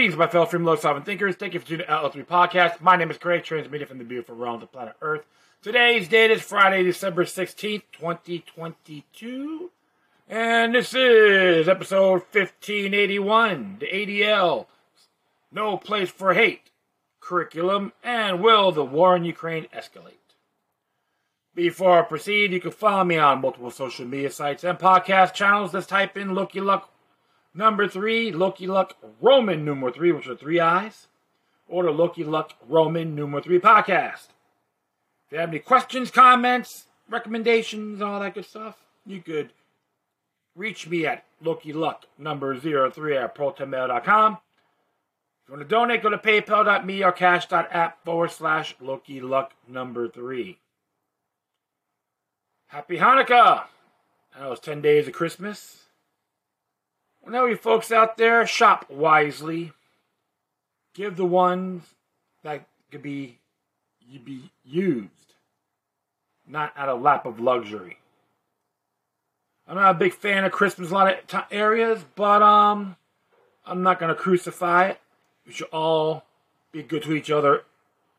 Greetings, my fellow freedom loving sovereign thinkers. Thank you for tuning in to L3 Podcast. My name is Craig, transmitting from the beautiful realms of planet Earth. Today's date is Friday, December 16th, 2022. And this is episode 1581, the ADL, No Place for Hate curriculum, and will the war in Ukraine escalate? Before I proceed, you can follow me on multiple social media sites and podcast channels. Let's type in Loki Luck number 3, Loki Luck Roman numeral 3, which are 3 I's, or the Loki Luck Roman numeral 3 podcast. If you have any questions, comments, recommendations, all that good stuff, you could reach me at Loki Luck number 03 at protonmail.com. If you want to donate, go to paypal.me or cash.app/Loki Luck number 3. Happy Hanukkah! I know it's 10 days of Christmas. Well, now you folks out there, shop wisely. Give the ones that could be used, not out of lap of luxury. I'm not a big fan of Christmas in a lot of areas, but I'm not going to crucify it. We should all be good to each other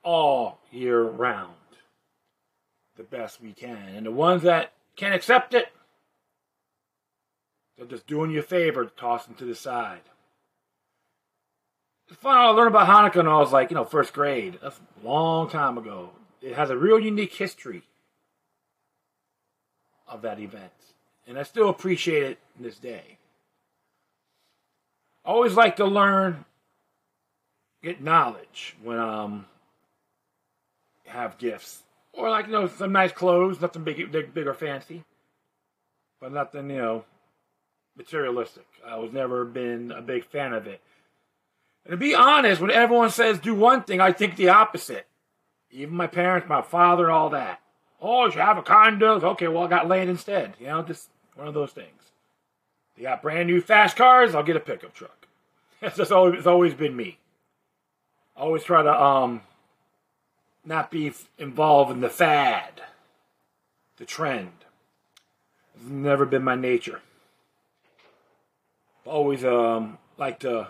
all year round, the best we can. And the ones that can't accept it, they're just doing you a favor to toss them to the side. It's fun. I learned about Hanukkah when I was like, first grade. That's a long time ago. It has a real unique history of that event, and I still appreciate it in this day. I always like to learn, get knowledge when I have gifts. Or like, some nice clothes, nothing big or fancy, but nothing, materialistic. I was never been a big fan of it. And to be honest, when everyone says do one thing, I think the opposite. Even my parents, my father, all that. Oh, you should have a condo. Okay, well, I got land instead. Just one of those things. They got brand new fast cars, I'll get a pickup truck. That's just always, it's always been me. I always try to, not be involved in the fad, the trend. It's never been my nature. I've always like to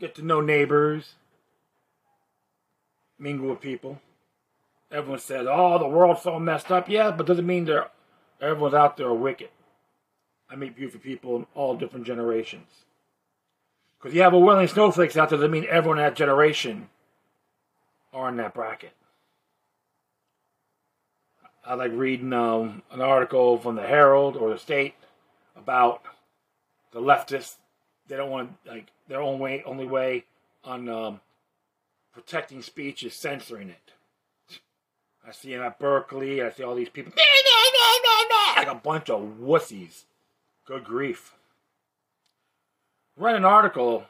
get to know neighbors, mingle with people. Everyone says, "Oh, the world's so messed up." Yeah, but doesn't mean everyone's out there wicked. I meet beautiful people in all different generations. Because you have a willing snowflakes out there, doesn't mean everyone in that generation are in that bracket. I like reading an article from the Herald or the State about the leftists. They don't want their own way. Only way on protecting speech is censoring it. I see him at Berkeley. I see all these people like a bunch of wussies. Good grief! Read an article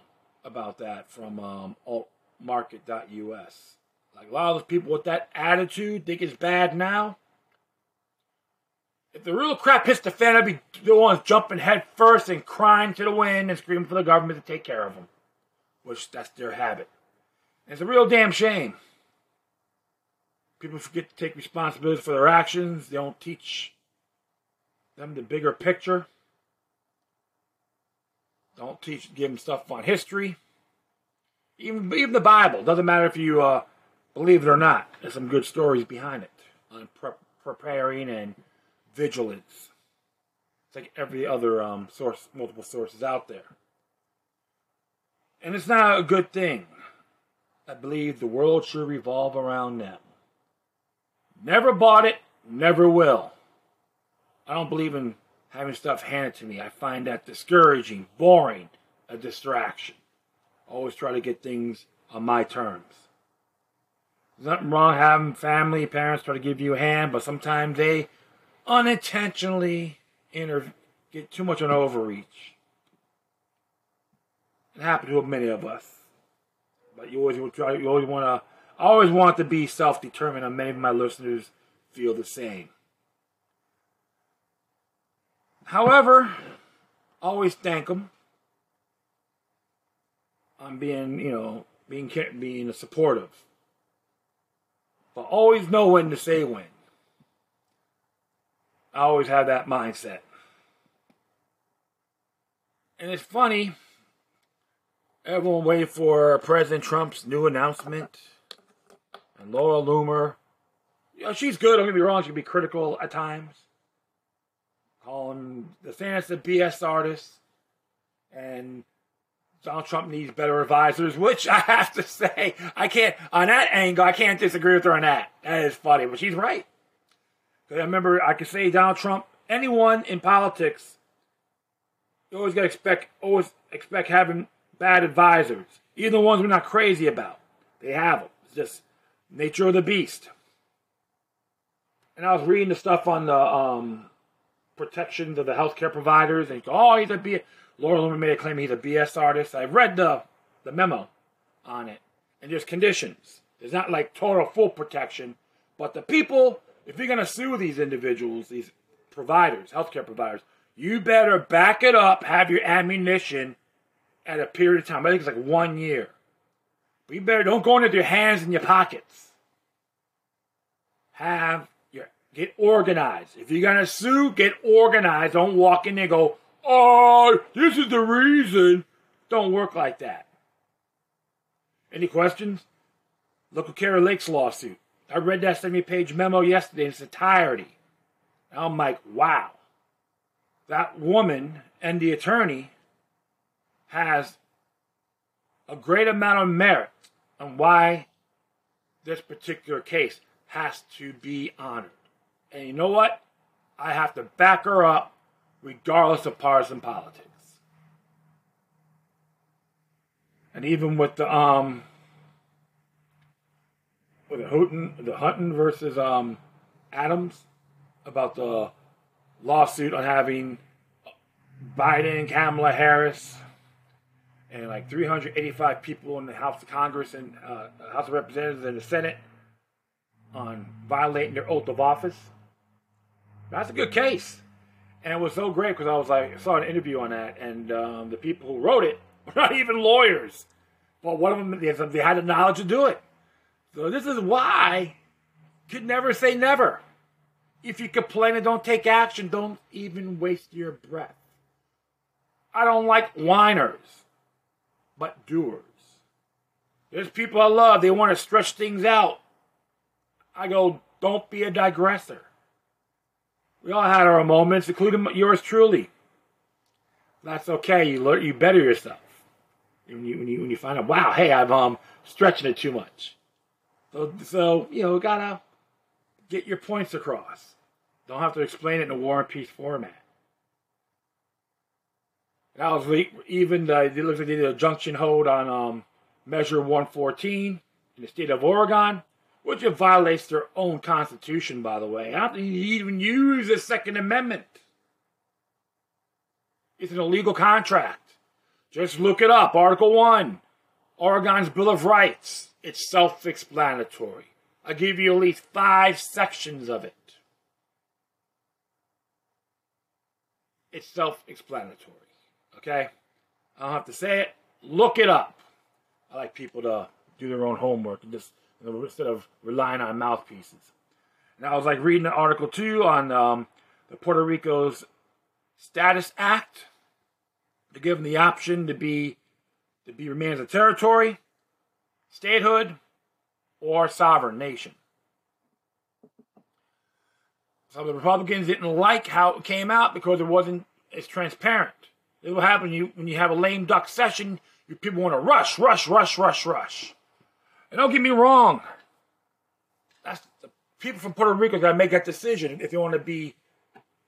about that from altmarket.us. Like a lot of those people with that attitude think it's bad now. If the real crap hits the fan, I'd be the ones jumping head first and crying to the wind and screaming for the government to take care of them. Which, that's their habit. And it's a real damn shame. People forget to take responsibility for their actions. They don't teach them the bigger picture. Don't give them stuff on history. Even the Bible. Doesn't matter if you believe it or not. There's some good stories behind it. On preparing and vigilance. It's like every other source, multiple sources out there. And it's not a good thing. I believe the world should revolve around them. Never bought it. Never will. I don't believe in having stuff handed to me. I find that discouraging, boring, a distraction. Always try to get things on my terms. There's nothing wrong having family, parents try to give you a hand, but sometimes they unintentionally get too much on overreach. It happened to many of us. But I always want to be self-determined, and many of my listeners feel the same. However, always thank them on being supportive. But always know when to say when. I always have that mindset. And it's funny, Everyone waiting for President Trump's new announcement. And Laura Loomer. You know, she's good. I'm going to be wrong. She can be critical at times. Calling DeSantis a BS artist. And Donald Trump needs better advisors, which I have to say, I can't, on that angle, I can't disagree with her on that. That is funny, but she's right. Because I remember, I could say Donald Trump, anyone in politics, you always got to expect, having bad advisors. Even the ones we're not crazy about. They have them. It's just nature of the beast. And I was reading the stuff on the protections of the healthcare providers, and you go, oh, he's a BS. Laura Loomer made a claim he's a BS artist. I read the memo on it. And there's conditions. There's not like total full protection. But the people, if you're going to sue these individuals, these providers, healthcare providers, you better back it up, have your ammunition at a period of time. I think it's like 1 year. But you better don't go in with your hands in your pockets. Get organized. If you're going to sue, get organized. Don't walk in there and go, oh, this is the reason. Don't work like that. Any questions? Look at Carrie Lake's lawsuit. I read that 70-page memo yesterday in its entirety. And I'm like, wow. That woman and the attorney has a great amount of merit on why this particular case has to be honored. And you know what? I have to back her up regardless of partisan politics. And even with the Hutton versus Adams about the lawsuit on having Biden, Kamala Harris, and like 385 people in the House of Congress and House of Representatives and the Senate on violating their oath of office. That's a good case. And it was so great because I saw an interview on that, and the people who wrote it were not even lawyers. But one of them, they had the knowledge to do it. So this is why you could never say never. If you complain and don't take action, don't even waste your breath. I don't like whiners, but doers. There's people I love, they want to stretch things out. I go, don't be a digressor. We all had our moments, including yours truly. That's okay. You better yourself. When you find out, wow, hey, I'm stretching it too much. So you know, gotta get your points across. Don't have to explain it in a War and Peace format. That was even it looks like they did a junction hold on Measure 114 in the state of Oregon. Which it violates their own constitution, by the way. I don't think you even use the Second Amendment. It's an illegal contract. Just look it up. Article 1, Oregon's Bill of Rights. It's self-explanatory. I'll give you at least 5 sections of it. It's self-explanatory. Okay? I don't have to say it. Look it up. I like people to do their own homework and just instead of relying on mouthpieces. And I was like reading Article 2 on the Puerto Rico's Status Act to give them the option to be remain as a territory, statehood, or sovereign nation. So the Republicans didn't like how it came out because it wasn't as transparent. It will happen when you have a lame duck session. You people want to rush. And don't get me wrong. That's the people from Puerto Rico got to make that decision if they want to be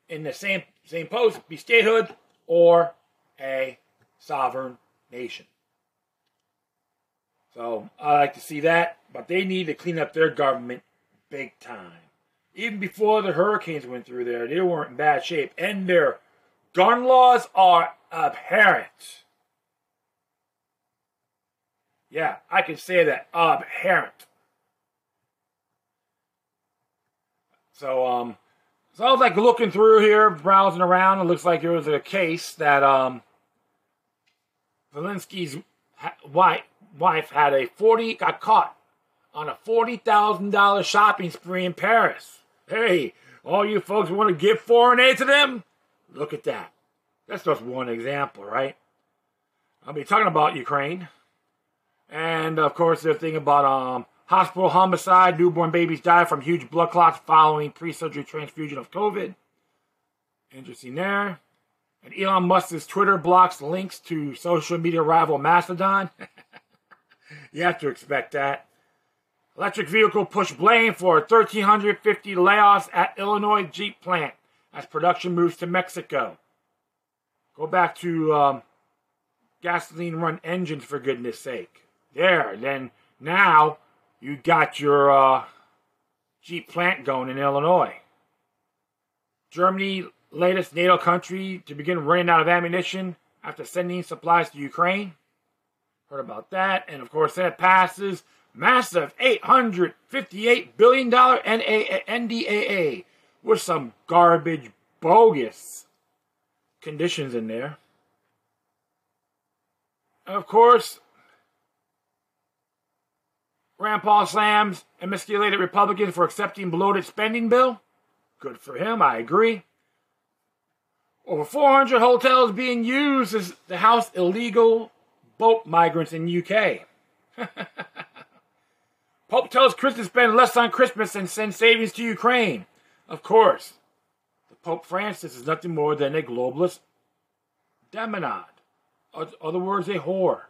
in the same post, be statehood or a sovereign nation. So I like to see that, but they need to clean up their government big time. Even before the hurricanes went through there, they weren't in bad shape, and their gun laws are abhorrent. Yeah, I can say that. Abhorrent. So I was like looking through here, browsing around. It looks like there was a case that Zelensky's wife had got caught on a $40,000 shopping spree in Paris. Hey, all you folks want to give foreign aid to them? Look at that. That's just one example, right? I'll be talking about Ukraine. And, of course, the thing about hospital homicide, newborn babies die from huge blood clots following pre-surgery transfusion of COVID. Interesting there. And Elon Musk's Twitter blocks links to social media rival Mastodon. You have to expect that. Electric vehicle push blame for 1,350 layoffs at Illinois Jeep plant as production moves to Mexico. Go back to gasoline-run engines, for goodness sake. There, then now you got your Jeep plant going in Illinois. Germany, latest NATO country to begin running out of ammunition after sending supplies to Ukraine. Heard about that. And, of course, that passes massive $858 billion NDAA with some garbage, bogus conditions in there. And, of course, Rand Paul slams emasculated Republicans for accepting bloated spending bill. Good for him, I agree. Over 400 hotels being used as the house illegal boat migrants in UK. Pope tells Christians to spend less on Christmas and send savings to Ukraine. Of course, the Pope Francis is nothing more than a globalist demonad. In other words, a whore.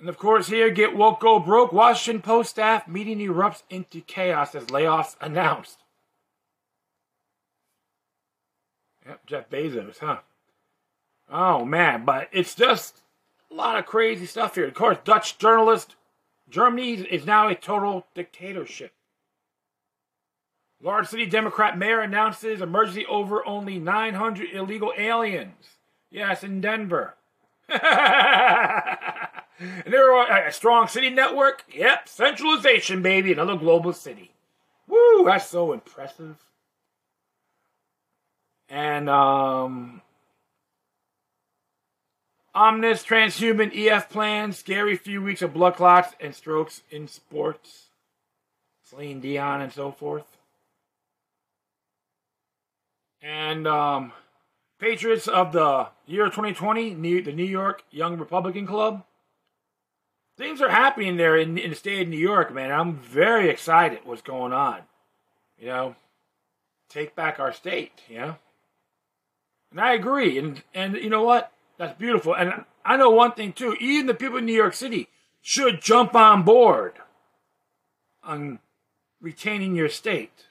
And of course here, get woke, go broke. Washington Post staff meeting erupts into chaos as layoffs announced. Yep, Jeff Bezos, huh? Oh, man, but it's just a lot of crazy stuff here. Of course, Dutch journalist, Germany is now a total dictatorship. Large city Democrat mayor announces emergency over only 900 illegal aliens. Yes, in Denver. And there are a strong city network. Yep, centralization, baby, another global city. Woo, that's so impressive. And, Omnis transhuman EF plan, scary few weeks of blood clots and strokes in sports. Celine Dion and so forth. And, Patriots of the year 2020, the New York Young Republican Club. Things are happening there in the state of New York, man. I'm very excited what's going on. You know, take back our state, you know. And I agree, and you know what? That's beautiful. And I know one thing, too. Even the people in New York City should jump on board on retaining your state.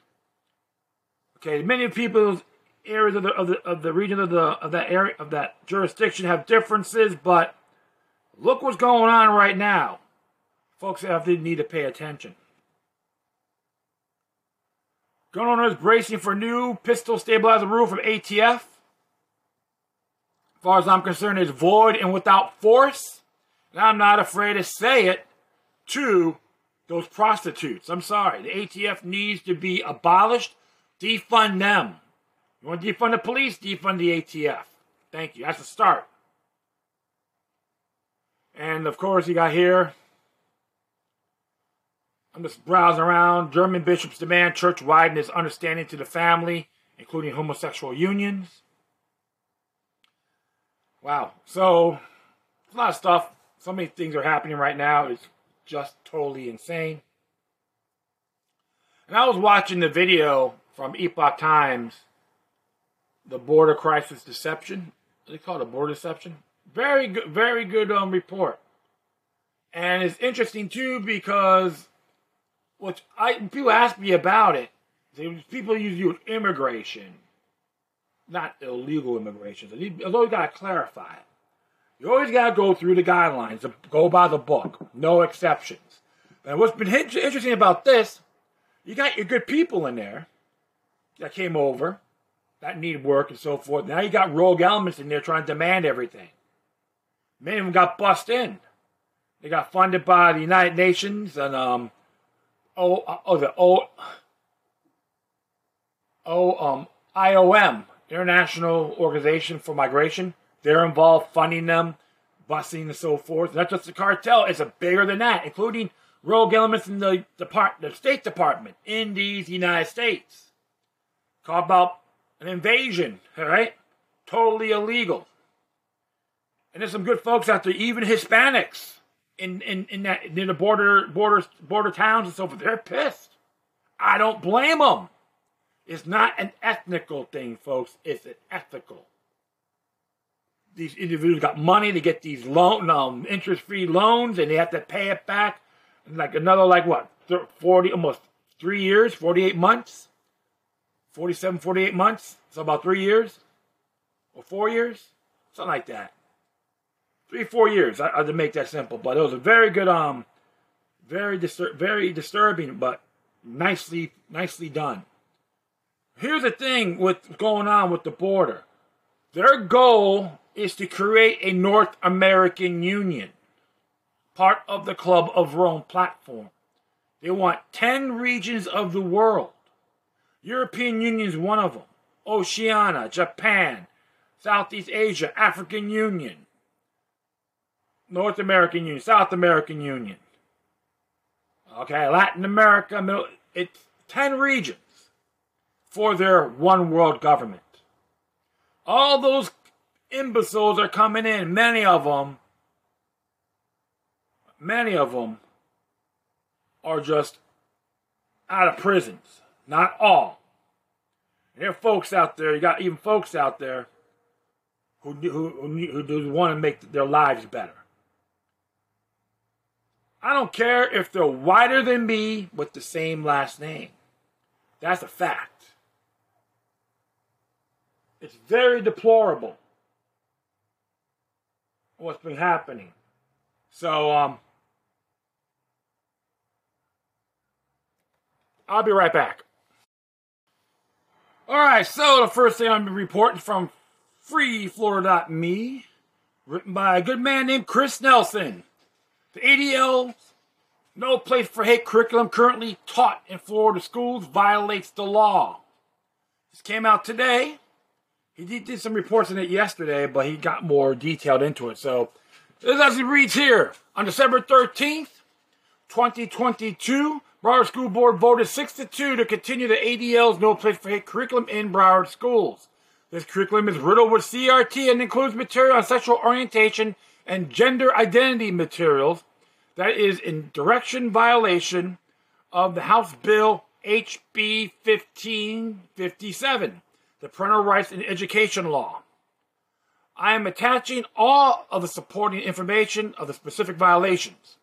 Okay, many people areas of the region of that area of that jurisdiction have differences, but look what's going on right now. Folks have to need to pay attention. Gun owners bracing for new pistol stabilizer rule from ATF. As far as I'm concerned, it's void and without force. And I'm not afraid to say it to those prostitutes. I'm sorry. The ATF needs to be abolished. Defund them. You want to defund the police? Defund the ATF. Thank you. That's a start. And, of course, you got here. I'm just browsing around. German bishops demand church widen its understanding to the family, including homosexual unions. Wow. So, a lot of stuff. So many things are happening right now. It's just totally insane. And I was watching the video from Epoch Times, the border crisis deception. They call it a border deception. Very good report. And it's interesting, too, because people ask me about it. People use immigration. Not illegal immigration. So you always got to clarify it. You always got to go through the guidelines. Go by the book. No exceptions. And what's been interesting about this, you got your good people in there that came over, that need work and so forth. Now you got rogue elements in there trying to demand everything. Many of them got bussed in. They got funded by the United Nations and IOM. International Organization for Migration. They're involved funding them, busing and so forth. Not just the cartel, it's a bigger than that, including rogue elements in the State Department in these United States. Call about an invasion, all right? Totally illegal. And there's some good folks out there, even Hispanics in that near the border towns and so forth. They're pissed. I don't blame them. It's not an ethnical thing, folks. It's an ethical. These individuals got money to get these interest-free loans, and they have to pay it back in almost 3 years, 48 months, 47, 48 months. So about 3 years or 4 years, something like that. 3, 4 years, I had to make that simple. But it was a very good, very disturbing, but nicely done. Here's the thing with going on with the border. Their goal is to create a North American Union, part of the Club of Rome platform. They want 10 regions of the world. European Union is one of them. Oceania, Japan, Southeast Asia, African Union, North American Union, South American Union. Okay, Latin America, it's 10 regions for their one world government. All those imbeciles are coming in, many of them are just out of prisons, not all. And there are folks out there, you got even folks out there who want to make their lives better. I don't care if they're whiter than me with the same last name. That's a fact. It's very deplorable what's been happening. So, I'll be right back. All right, so the first thing I'm reporting from freeflorida.me, written by a good man named Chris Nelson. The ADL, No Place for Hate curriculum currently taught in Florida schools violates the law. This came out today. He did some reports on it yesterday, but he got more detailed into it. So, this as he reads here. On December 13th, 2022, Broward School Board voted 6-2 to continue the ADL's No Place for Hate curriculum in Broward schools. This curriculum is riddled with CRT and includes material on sexual orientation and gender identity materials that is in direct violation of the House Bill HB 1557. The Parental Rights in Education Law. I am attaching all of the supporting information of the specific violations.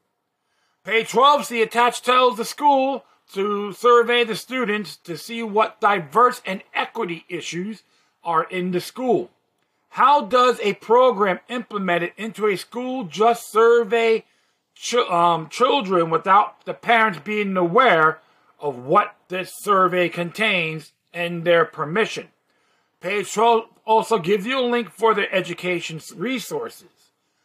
Page 12, see attached, tells the school to survey the students to see what diverse and equity issues are in the school. How does a program implemented into a school just survey children without the parents being aware of what this survey contains and their permission? Page 12 also gives you a link for their education resources.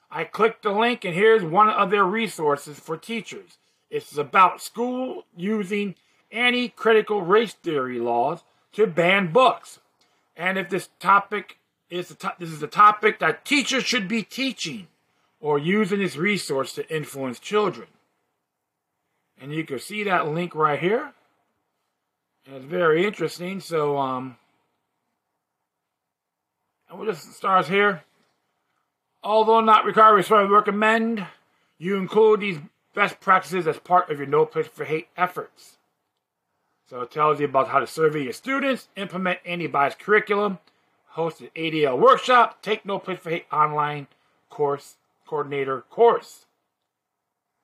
I clicked the link and here's one of their resources for teachers. It's about school using anti-critical race theory laws to ban books. And if this topic is this is a topic that teachers should be teaching or using this resource to influence children. And you can see that link right here. And it's very interesting. So, and we'll just start here. Although not required, we strongly recommend you include these best practices as part of your No Place for Hate efforts. So it tells you about how to survey your students, implement anti-bias curriculum, host an ADL workshop, take No Place for Hate online course, coordinator course.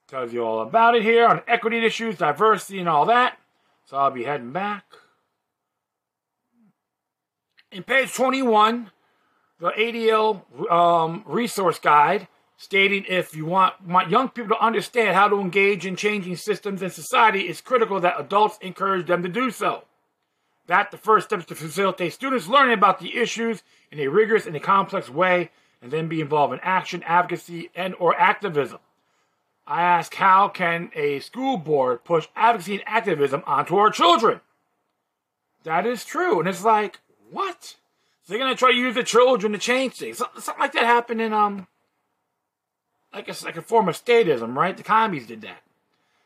Tells you all about it here on equity issues, diversity, and all that. So I'll be heading back. In page 21, the ADL resource guide, stating if you want young people to understand how to engage in changing systems in society, it's critical that adults encourage them to do so. That the first step is to facilitate students learning about the issues in a rigorous and a complex way, and then be involved in action, advocacy, and or activism. I ask, how can a school board push advocacy and activism onto our children? That is true. And it's like, what? So they're gonna try to use the children to change things. Something like that happened in like a form of statism, right? The commies did that.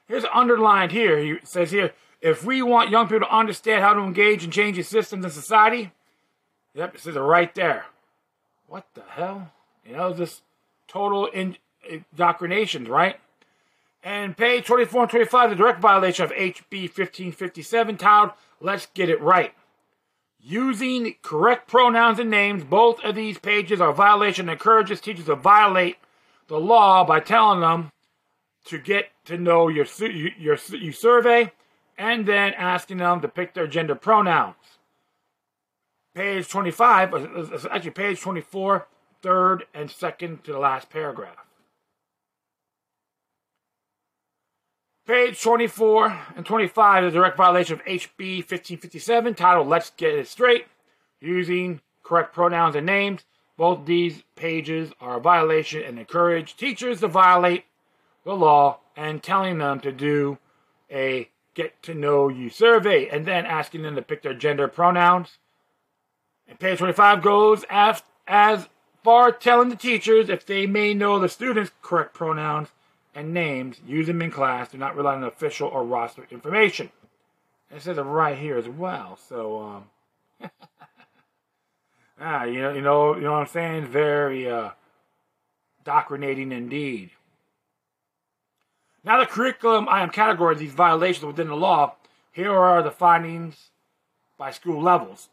Here's underlined here. He says here, if we want young people to understand how to engage in changing systems in society, yep, it says it right there. What the hell? You know, just total indoctrinations, right? And page 24 and 25, the direct violation of HB 1557, titled, Let's Get It Right. Using correct pronouns and names, both of these pages are a violation that encourages teachers to violate the law by telling them to get to know your survey and then asking them to pick their gender pronouns. Page 25, actually page 24, third and second to the last paragraph. Page 24 and 25 is a direct violation of HB 1557, titled Let's Get It Straight, using correct pronouns and names. Both these pages are a violation and encourage teachers to violate the law and telling them to do a get-to-know-you survey and then asking them to pick their gender pronouns. And page 25 goes as far telling the teachers if they may know the students' correct pronouns and names, use them in class, do not rely on official or roster information. It says it right here as well, so, you know what I'm saying? Very, indoctrinating indeed. Now the curriculum, I am categorizing these violations within the law. Here are the findings by school levels.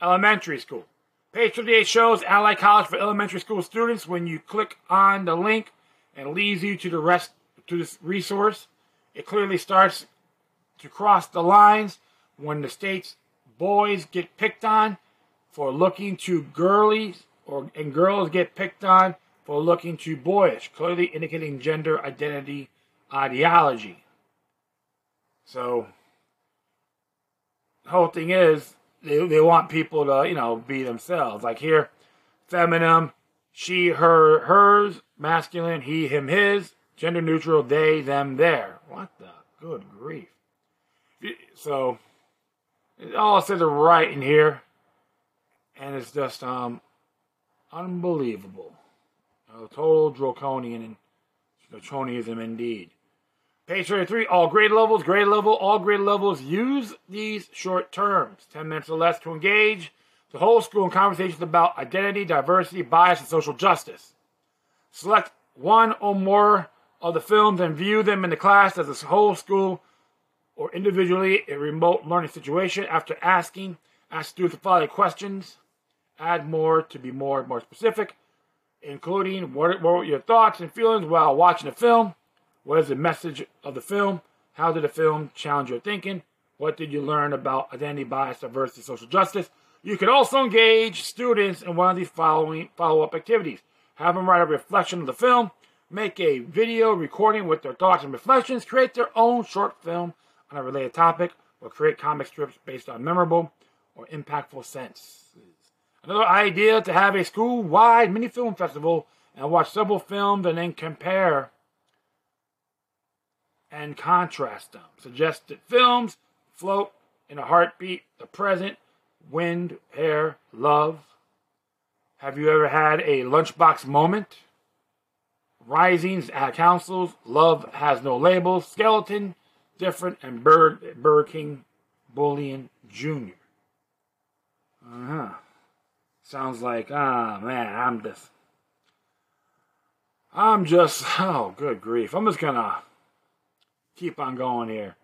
Elementary school. Page 38 shows Allied College for elementary school students. When you click on the link, and leads you to the rest to this resource. It clearly starts to cross the lines when the state's boys get picked on for looking too girly, and girls get picked on for looking too boyish, clearly indicating gender identity ideology. So the whole thing is they want people to, you know, be themselves. Like here, feminine, she, her, hers, masculine, he, him, his, gender neutral, they, them, their. What the good grief. So, it all says it right in here. And it's just unbelievable. Total draconian and draconianism indeed. Page 33, all grade levels, all grade levels use these short terms. 10 minutes or less to engage the whole school in conversations about identity, diversity, bias, and social justice. Select one or more of the films and view them in the class as a whole school or individually a remote learning situation. After ask students the following questions. Add more to be more specific, including what were your thoughts and feelings while watching the film? What is the message of the film? How did the film challenge your thinking? What did you learn about identity, bias, diversity, social justice? You can also engage students in one of these following follow-up activities. Have them write a reflection of the film, make a video recording with their thoughts and reflections, create their own short film on a related topic, or create comic strips based on memorable or impactful sentences. Another idea to have a school-wide mini-film festival and watch several films and then compare and contrast them. Suggested films, Float, In a Heartbeat, The Present, Wind, Hair, Love. Have you ever had a lunchbox moment? Risings at councils. Love Has No Labels. Skeleton, Different, and Burger King Bullion Jr. Sounds like, oh, good grief. I'm just gonna keep on going here.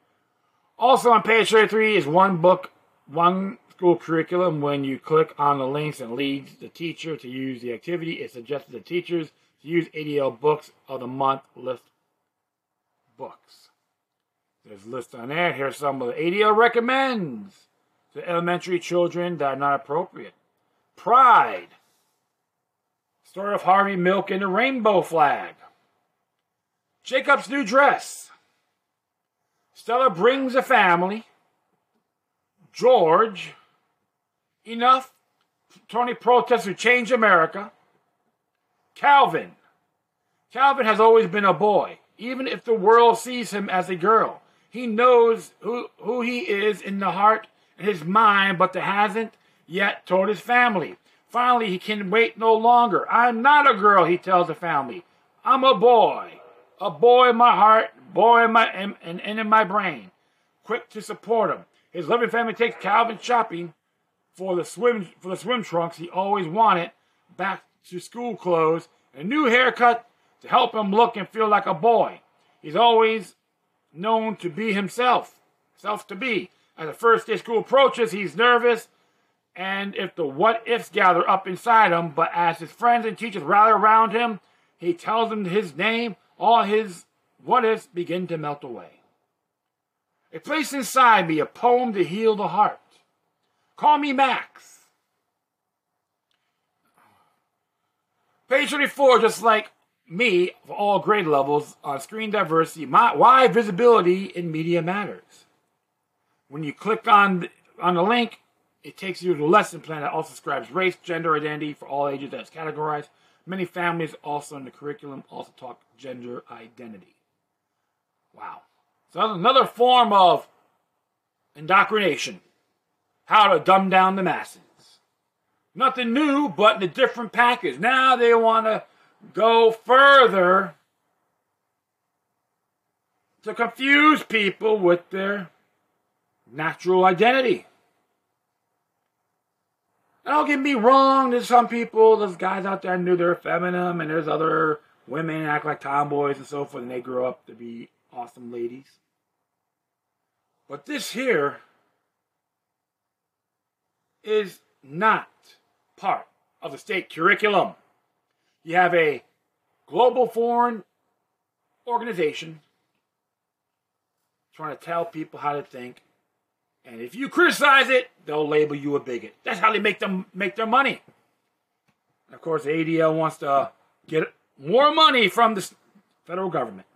Also on page 33 is one book, one school curriculum. When you click on the links and leads the teacher to use the activity, it suggests the teachers to use ADL books of the month list books. There's a list on there. Here's some of the ADL recommends to elementary children that are not appropriate. Pride. Story of Harvey Milk and the Rainbow Flag. Jacob's New Dress. Stella Brings a Family. George. Enough, Tony Protests Who Change America. Calvin. Calvin has always been a boy, even if the world sees him as a girl. He knows who he is in the heart and his mind, but hasn't yet told his family. Finally, he can wait no longer. I'm not a girl, he tells the family. I'm a boy in my heart, boy in my and in my brain. Quick to support him. His loving family takes Calvin shopping for the swim trunks he always wanted, back to school clothes, a new haircut to help him look and feel like a boy. He's always known to be himself. As the first day of school approaches, he's nervous, and if the what-ifs gather up inside him, but as his friends and teachers rally around him, he tells them his name, all his what-ifs begin to melt away. A place inside me, a poem to heal the heart. Call me Max. Page 34, just like me, for all grade levels, on screen diversity, why visibility in media matters. When you click on the link, it takes you to the lesson plan that also describes race, gender identity for all ages that's categorized. Many families also in the curriculum also talk gender identity. Wow. So that's another form of indoctrination. How to dumb down the masses. Nothing new, but in a different package. Now they want to go further to confuse people with their natural identity. Now, don't get me wrong, there's some people, those guys out there knew they're feminine, and there's other women act like tomboys and so forth, and they grow up to be awesome ladies. But this here is not part of the state curriculum. You have a global foreign organization trying to tell people how to think, and if you criticize it, they'll label you a bigot. That's how they make their money. And of course, the ADL wants to get more money from the federal government.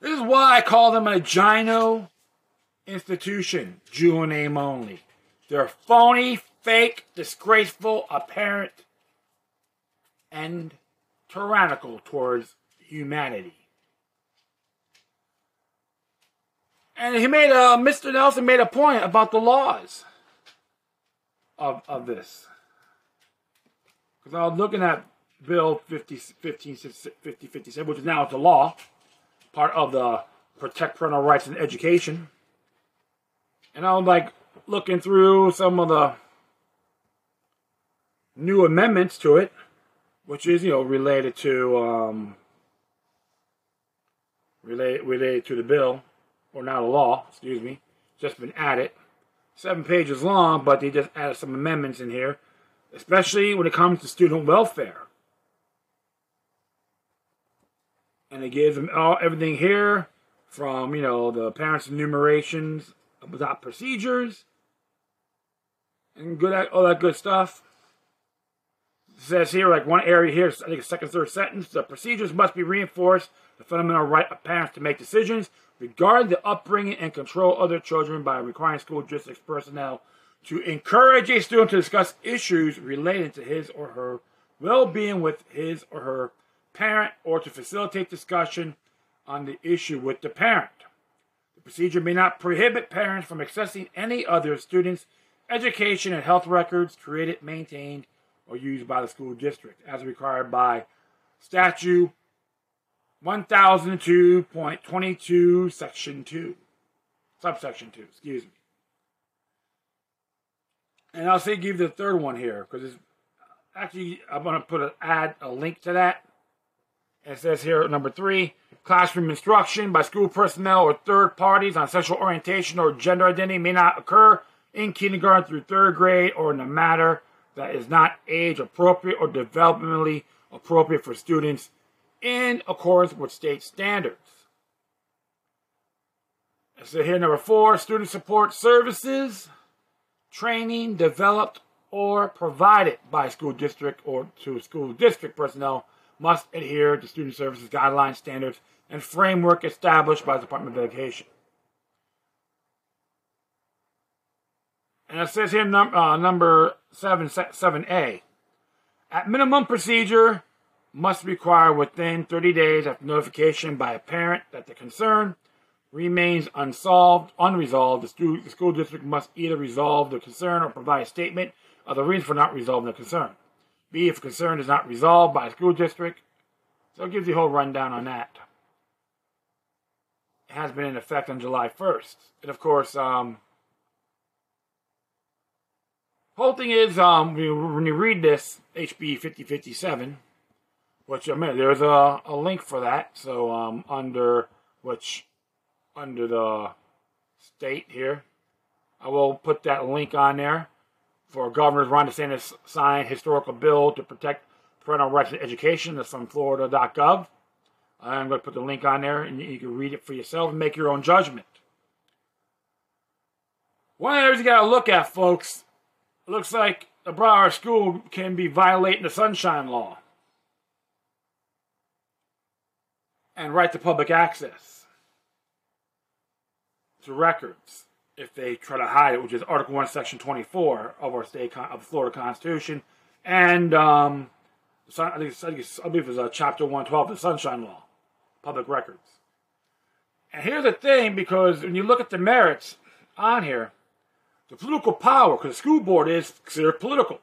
This is why I call them a gyno institution, Jew in name only. They're phony, fake, disgraceful, apparent, and tyrannical towards humanity. And he made a, Mr. Nelson made a point about the laws of this. Because I was looking at Bill 1557, which is now the law, part of the Protect Parental Rights in Education. And I was like looking through some of the new amendments to it, which is, you know, related to the bill, or not a law, excuse me, just been added. 7 pages long, but they just added some amendments in here, especially when it comes to student welfare. And it gives them everything here from, you know, the parents' enumerations about procedures and all that good stuff. It says here, like one area here, I think it's second, third sentence, the procedures must be reinforced, the fundamental right of parents to make decisions regarding the upbringing and control of their children by requiring school district personnel to encourage a student to discuss issues related to his or her well-being with his or her parent, or to facilitate discussion on the issue with the parent. The procedure may not prohibit parents from accessing any other student's education and health records created, maintained, or used by the school district, as required by statute 1002.22, section 2, subsection 2, excuse me. And I'll say give the third one here, because it's actually, I'm going to put a link to that. It says here, number 3, classroom instruction by school personnel or third parties on sexual orientation or gender identity may not occur in kindergarten through 3rd grade or in a matter that is not age appropriate or developmentally appropriate for students in accordance with state standards. So here, number 4, student support services, training developed or provided by school district or to school district personnel must adhere to student services guidelines, standards, and framework established by the Department of Education. And it says here, number 7A, at minimum procedure must require within 30 days after notification by a parent that the concern remains unresolved. The school district must either resolve the concern or provide a statement of the reason for not resolving the concern. B, if concern is not resolved by a school district. So it gives you a whole rundown on that. It has been in effect on July 1st. And of course, Whole thing is, when you read this, HB 1557, which, I mean, there's a link for that. So, under the state here, I will put that link on there for Governor Ron DeSantis signed historical bill to protect parental rights in education. That's from florida.gov. I'm going to put the link on there, and you can read it for yourself and make your own judgment. One of the areas you got to look at, folks, it looks like the Broward School can be violating the Sunshine Law and right to public access to records if they try to hide it, which is Article 1, Section 24 of our state of the Florida Constitution, and I believe it's Chapter 112 of the Sunshine Law, public records. And here's the thing, because when you look at the merits on here, the political power, because the school board is considered political.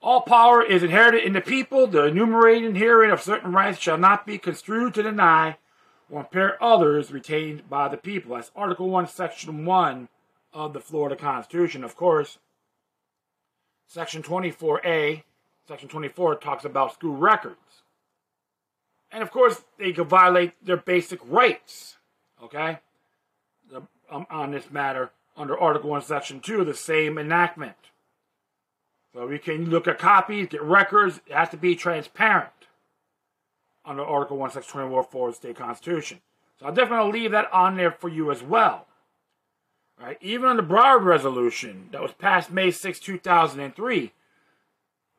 All power is inherited in the people. The enumerated hearing of certain rights shall not be construed to deny or impair others retained by the people. That's Article 1, Section 1 of the Florida Constitution. Of course, Section 24A, Section 24 talks about school records. And of course, they could violate their basic rights, okay, on this matter under Article 1, Section 2, the same enactment. So we can look at copies, get records. It has to be transparent under Article 1, Section 24 of the state constitution. So I'll definitely leave that on there for you as well. All right, even on the Broward resolution that was passed May 6, 2003,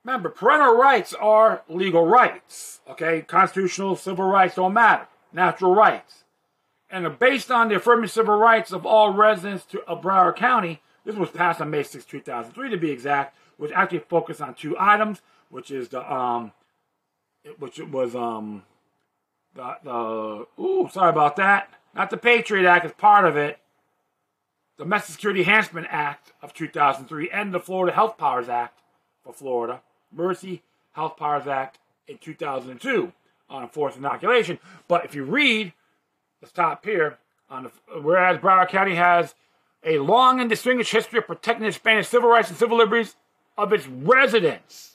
remember, parental rights are legal rights, okay? Constitutional, civil rights don't matter, natural rights. And are based on the affirmative civil rights of all residents of Broward County. This was passed on May 6, 2003 to be exact, which actually focused on two items, Not the Patriot Act is part of it. The Domestic Security Enhancement Act of 2003 and the Florida Health Powers Act for Florida. Mercy Health Powers Act in 2002 on forced inoculation. But if you read, let's stop here. Whereas Broward County has a long and distinguished history of protecting the Spanish civil rights and civil liberties of its residents.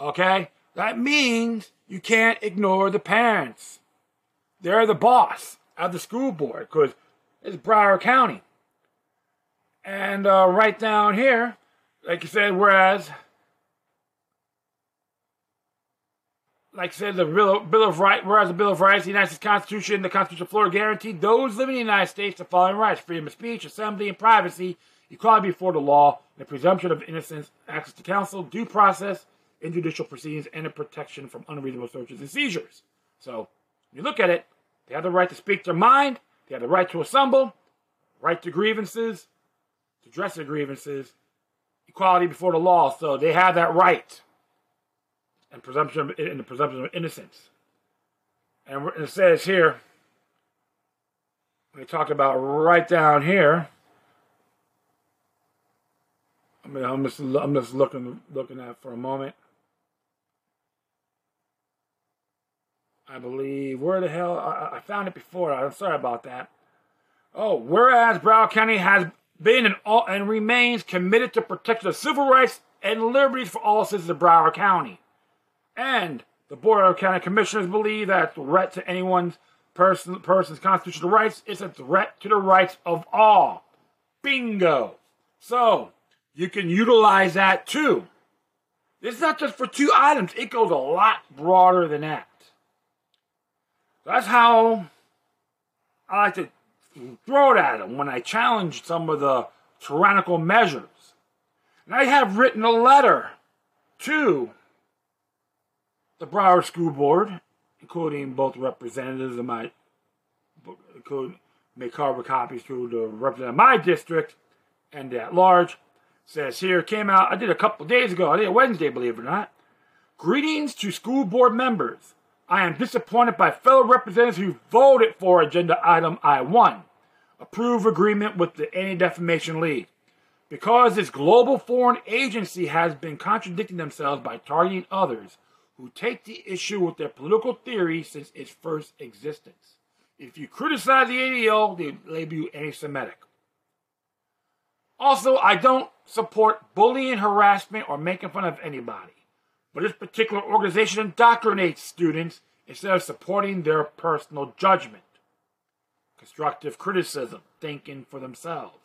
Okay? That means you can't ignore the parents. They're the boss of the school board because it's Broward County. And right down here, like you said, whereas the Bill of Rights, the United States Constitution, and the Constitution of Florida guarantee those living in the United States the following rights: freedom of speech, assembly, and privacy, equality before the law, the presumption of innocence, access to counsel, due process in judicial proceedings, and the protection from unreasonable searches and seizures. So, when you look at it, they have the right to speak their mind, they have the right to assemble, right to grievances, to address their grievances, equality before the law, so they have that right. And the presumption of innocence. And it says here, we talked about right down here. I mean, I'm just looking at it for a moment. I believe, where the hell, I found it before. I'm sorry about that. Oh, whereas Broward County has been and remains committed to protecting the civil rights and liberties for all citizens of Broward County. And the Board of County Commissioners believe that the threat to anyone's person's constitutional rights is a threat to the rights of all. Bingo. So, you can utilize that too. It's not just for two items. It goes a lot broader than that. That's how I like to throw it at them when I challenge some of the tyrannical measures. And I have written a letter to the Broward School Board, including both representatives of my, including make carbon copies to the representative of my district and at large, says here, came out, I did a couple days ago, I did Wednesday, believe it or not. Greetings to school board members. I am disappointed by fellow representatives who voted for agenda item I1, approve agreement with the Anti-Defamation League. Because this global foreign agency has been contradicting themselves by targeting others who take the issue with their political theory since its first existence. If you criticize the ADL, they label you anti-Semitic. Also, I don't support bullying, harassment, or making fun of anybody. But this particular organization indoctrinates students instead of supporting their personal judgment. Constructive criticism, thinking for themselves.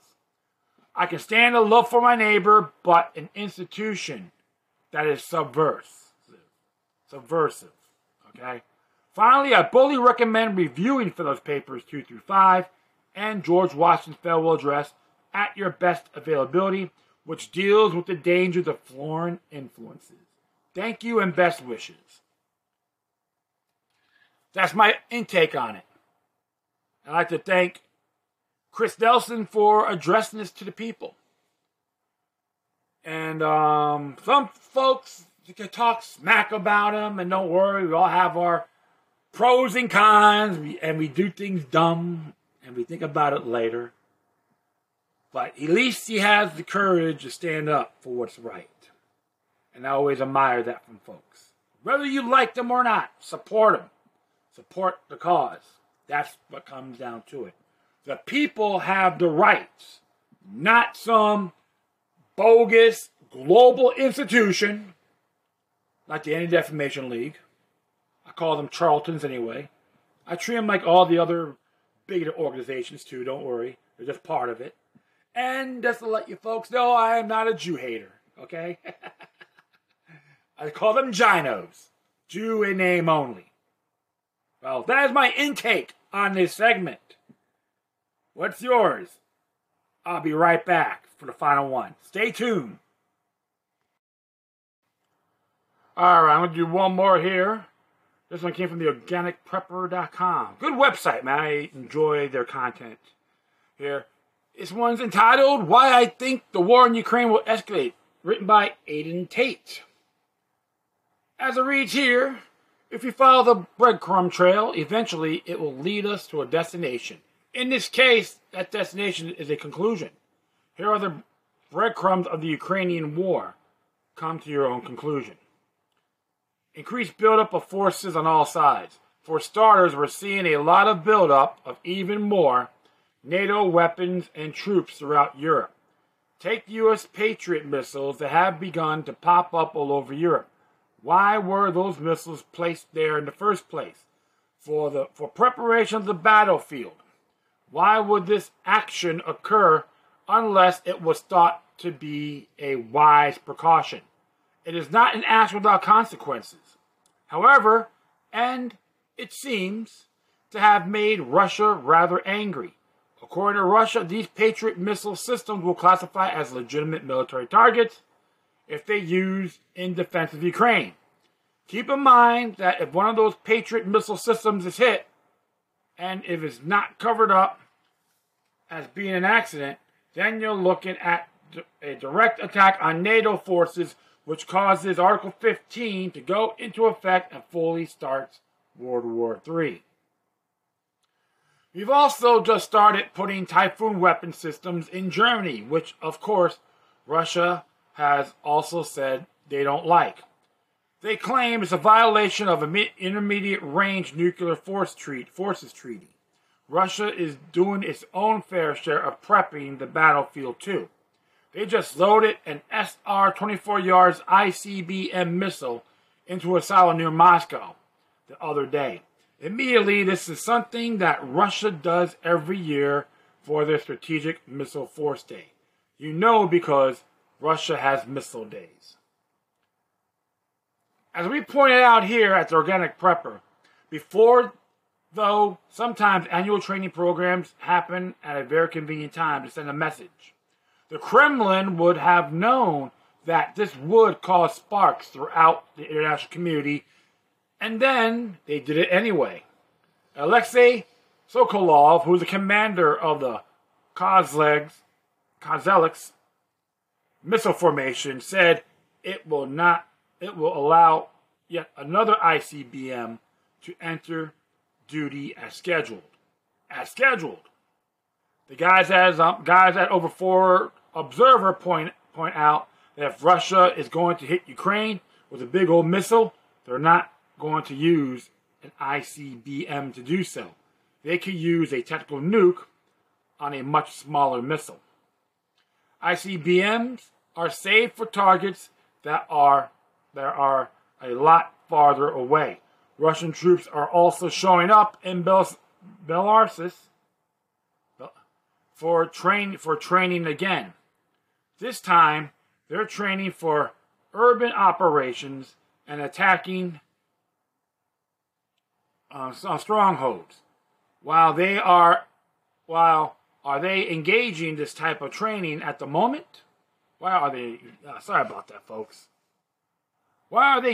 I can stand a love for my neighbor, but an institution that is subversive, okay? Finally, I boldly recommend reviewing Phillips Papers 2-5 and George Washington's Farewell Address at your best availability, which deals with the dangers of foreign influences. Thank you and best wishes. That's my intake on it. I'd like to thank Chris Nelson for addressing this to the people. And some folks can talk smack about him, and don't worry, we all have our pros and cons, and we do things dumb, and we think about it later. But at least he has the courage to stand up for what's right. And I always admire that from folks. Whether you like them or not, support them. Support the cause. That's what comes down to it. The people have the rights, not some bogus global institution like the Anti-Defamation League. I call them charlatans anyway. I treat them like all the other bigoted organizations too, don't worry. They're just part of it. And just to let you folks know, I am not a Jew hater, okay? I call them Ginos, Jew in name only. Well, that is my intake on this segment. What's yours? I'll be right back for the final one. Stay tuned. All right, I'm going to do one more here. This one came from theorganicprepper.com. Good website, man. I enjoy their content here. This one's entitled, Why I Think the War in Ukraine Will Escalate, written by Aiden Tate. As it reads here, if you follow the breadcrumb trail, eventually it will lead us to a destination. In this case, that destination is a conclusion. Here are the breadcrumbs of the Ukrainian war. Come to your own conclusion. Increased buildup of forces on all sides. For starters, we're seeing a lot of buildup of even more NATO weapons and troops throughout Europe. Take the U.S. Patriot missiles that have begun to pop up all over Europe. Why were those missiles placed there in the first place? For preparation of the battlefield. Why would this action occur unless it was thought to be a wise precaution? It is not an action without consequences. However, and it seems to have made Russia rather angry. According to Russia, these Patriot missile systems will classify as legitimate military targets if they used in defense of Ukraine. Keep in mind that if one of those Patriot missile systems is hit, and if it's not covered up as being an accident, then you're looking at a direct attack on NATO forces, which causes Article 15 to go into effect and fully starts World War III. We've also just started putting Typhoon weapon systems in Germany, which, of course, Russia has also said they don't like. They claim it's a violation of an intermediate range nuclear forces treaty. Russia is doing its own fair share of prepping the battlefield too. They just loaded an SR-24 yards ICBM missile into a silo near Moscow the other day. Immediately, this is something that Russia does every year for their Strategic Missile Force Day. You know, because Russia has missile days. As we pointed out here at the Organic Prepper, before, though, sometimes annual training programs happen at a very convenient time to send a message. The Kremlin would have known that this would cause sparks throughout the international community, and then they did it anyway. Alexei Sokolov, who is the commander of the Kozeleks missile formation, said it will allow yet another ICBM to enter duty as scheduled. As scheduled. The guys at Over 4 Observer point out that if Russia is going to hit Ukraine with a big old missile, they're not going to use an ICBM to do so. They could use a tactical nuke on a much smaller missile. ICBMs are safe for targets that are a lot farther away. Russian troops are also showing up in Belarus for training again. This time, they're training for urban operations and attacking strongholds. Are they engaging this type of training at the moment? Why are they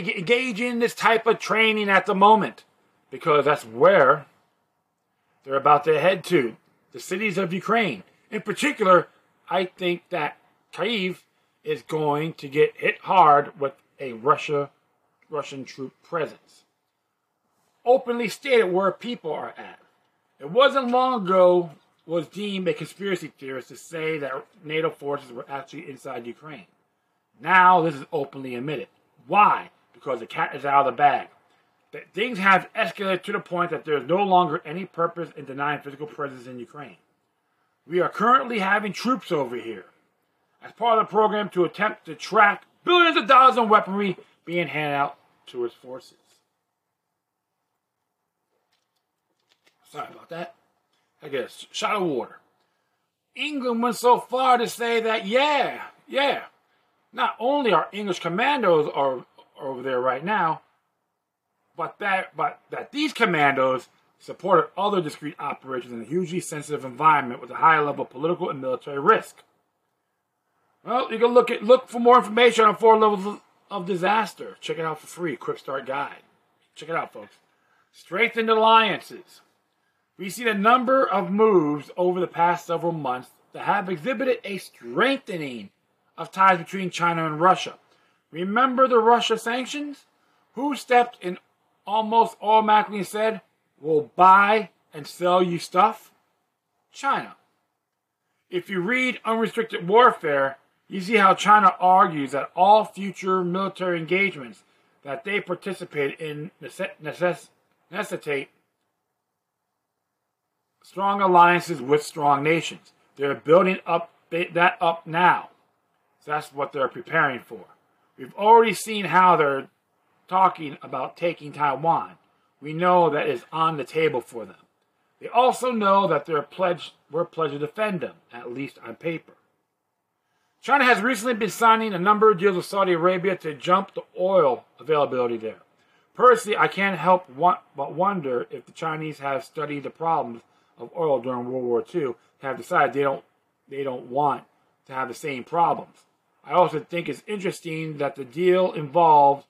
engaging this type of training at the moment? Because that's where they're about to head to, the cities of Ukraine. In particular, I think that Kyiv is going to get hit hard with a Russian troop presence. Openly stated where people are at. It wasn't long ago was deemed a conspiracy theorist to say that NATO forces were actually inside Ukraine. Now this is openly admitted. Why? Because the cat is out of the bag. That things have escalated to the point that there is no longer any purpose in denying physical presence in Ukraine. We are currently having troops over here as part of the program to attempt to track billions of dollars in weaponry being handed out to its forces. Sorry about that. I guess, shot of water. England went so far to say that, not only are English commandos are over there right now, but that these commandos supported other discrete operations in a hugely sensitive environment with a high level of political and military risk. Well, you can look for more information on 4 levels of disaster. Check it out for free. Quick Start Guide. Check it out, folks. Strengthened alliances. We've seen a number of moves over the past several months that have exhibited a strengthening of ties between China and Russia. Remember the Russia sanctions? Who stepped in almost automatically and said, we'll buy and sell you stuff? China. If you read Unrestricted Warfare, you see how China argues that all future military engagements that they participate in necessitate strong alliances with strong nations. They're building that up now. So that's what they're preparing for. We've already seen how they're talking about taking Taiwan. We know that is on the table for them. They also know that we're pledged to defend them, at least on paper. China has recently been signing a number of deals with Saudi Arabia to jump the oil availability there. Personally, I can't help but wonder if the Chinese have studied the problems of oil during World War II, have decided they don't want to have the same problems. I also think it's interesting that the deal involved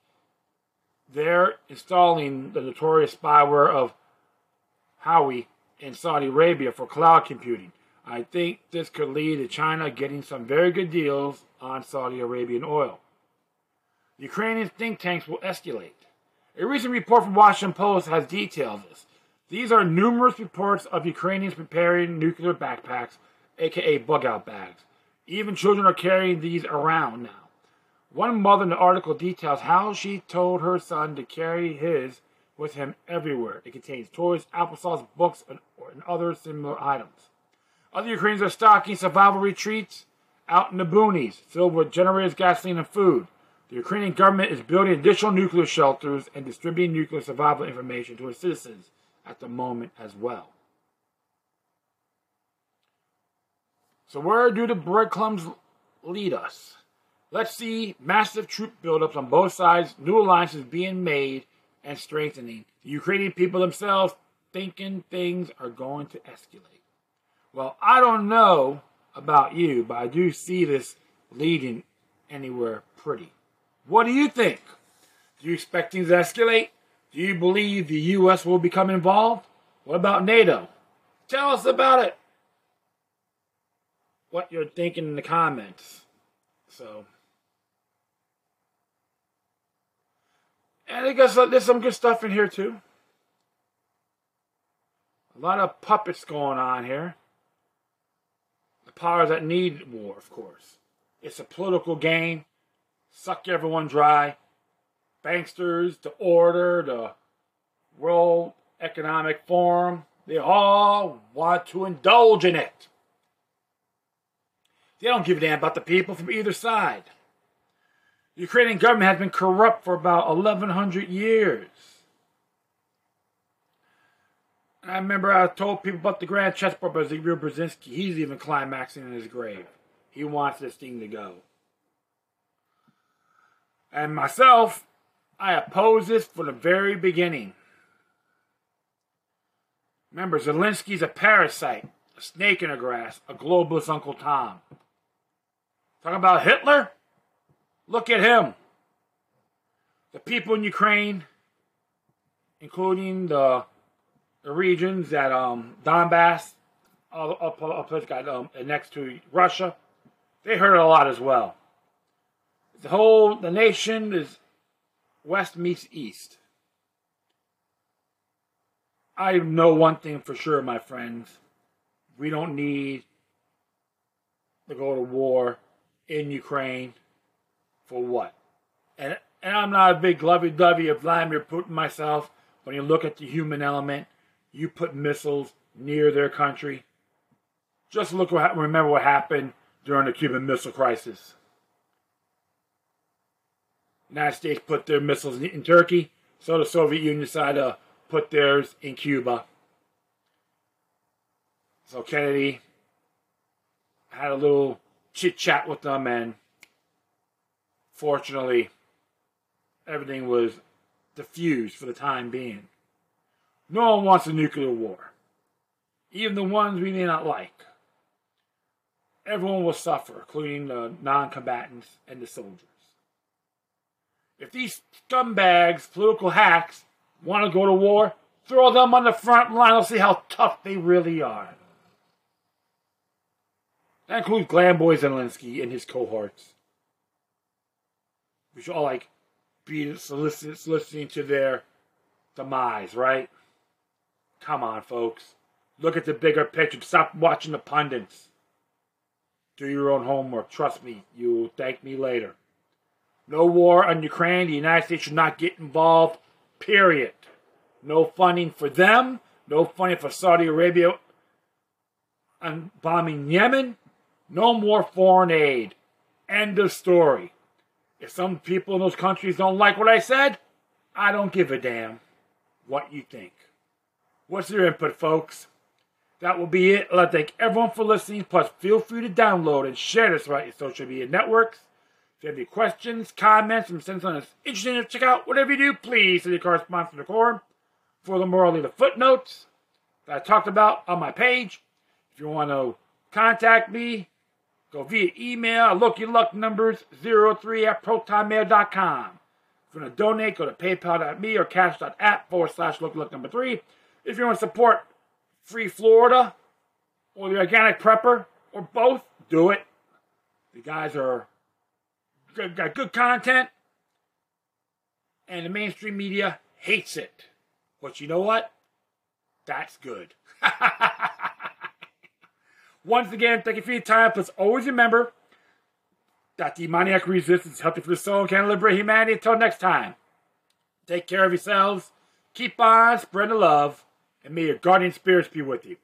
their installing the notorious spyware of Huawei in Saudi Arabia for cloud computing. I think this could lead to China getting some very good deals on Saudi Arabian oil. The Ukrainian think tanks will escalate. A recent report from Washington Post has detailed this. These are numerous reports of Ukrainians preparing nuclear backpacks, aka bug-out bags. Even children are carrying these around now. One mother in the article details how she told her son to carry his with him everywhere. It contains toys, applesauce, books, and other similar items. Other Ukrainians are stocking survival retreats out in the boonies, filled with generators, gasoline, and food. The Ukrainian government is building additional nuclear shelters and distributing nuclear survival information to its citizens at the moment as well. So where do the breadcrumbs lead us? Let's see massive troop buildups on both sides, new alliances being made and strengthening. The Ukrainian people themselves thinking things are going to escalate. Well, I don't know about you, but I do see this leading anywhere pretty. What do you think? Do you expect things to escalate? Do you believe the U.S. will become involved? What about NATO? Tell us about it. What you're thinking in the comments. And I guess there's some good stuff in here too. A lot of puppets going on here. The powers that need war, of course. It's a political game. Suck everyone dry. Banksters, the Order, the World Economic Forum, they all want to indulge in it. They don't give a damn about the people from either side. The Ukrainian government has been corrupt for about 1,100 years. And I remember I told people about the Grand Chessboard, but Zbigniew Brzezinski, he's even climaxing in his grave. He wants this thing to go. And myself, I opposed this from the very beginning. Remember, Zelensky's a parasite, a snake in the grass, a globalist Uncle Tom. Talking about Hitler? Look at him. The people in Ukraine, including the regions that Donbass, a place got next to Russia, they hurt a lot as well. The nation is West meets East. I know one thing for sure, my friends. We don't need to go to war in Ukraine for what? And I'm not a big lovey-dovey of Vladimir Putin myself. When you look at the human element, you put missiles near their country. Just look. Remember what happened during the Cuban Missile Crisis. The United States put their missiles in Turkey, so the Soviet Union decided to put theirs in Cuba. So Kennedy had a little chit-chat with them, and fortunately, everything was diffused for the time being. No one wants a nuclear war. Even the ones we may not like. Everyone will suffer, including the non-combatants and the soldiers. If these scumbags, political hacks, want to go to war, throw them on the front line. They'll see how tough they really are. That includes Glamboy Zelensky and his cohorts. We should all, be soliciting to their demise, right? Come on, folks. Look at the bigger picture. Stop watching the pundits. Do your own homework. Trust me, you'll thank me later. No war on Ukraine. The United States should not get involved, period. No funding for them. No funding for Saudi Arabia on bombing Yemen. No more foreign aid. End of story. If some people in those countries don't like what I said, I don't give a damn what you think. What's your input, folks? That will be it. I'd like to thank everyone for listening. Plus, feel free to download and share this throughout your social media networks. If you have any questions, comments, and send something that's interesting to check out, whatever you do, please send your correspondence to the forum. Furthermore, I'll leave the footnotes that I talked about on my page. If you want to contact me, go via email at LokiLuckNumbers03@protonmail.com. If you want to donate, go to paypal.me or cash.app/LokiLuck3. If you want to support Free Florida or the Organic Prepper or both, do it. The guys are... got good content, and the mainstream media hates it. But you know what? That's good. Once again, thank you for your time. Please always remember that the demoniac resistance is healthy for the soul and can liberate humanity. Until next time, take care of yourselves, keep on spreading the love, and may your guardian spirits be with you.